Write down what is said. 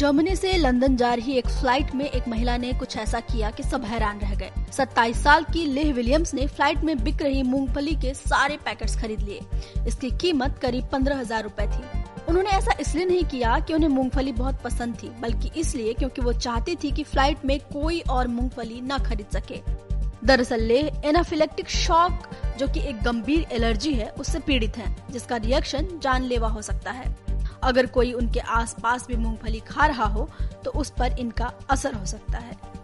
Germany से London जा रही एक फ्लाइट में एक महिला ने कुछ ऐसा किया कि सब हैरान रह गए। 27 साल की लेह विलियम्स ने फ्लाइट में बिक रही मूंगफली के सारे पैकेट्स खरीद लिए। इसकी कीमत करीब 15,000 रूपए थी। उन्होंने ऐसा इसलिए नहीं किया कि उन्हें मूंगफली बहुत पसंद थी, बल्कि इसलिए क्योंकि वो चाहती थी कि फ्लाइट में कोई और मूंगफली ना खरीद सके। दरअसल लेह एनाफिलेक्टिक शॉक, जो कि एक गंभीर एलर्जी है, उससे पीड़ित हैं, जिसका रिएक्शन जानलेवा हो सकता है। अगर कोई उनके आसपास भी मूंगफली खा रहा हो तो उस पर इनका असर हो सकता है।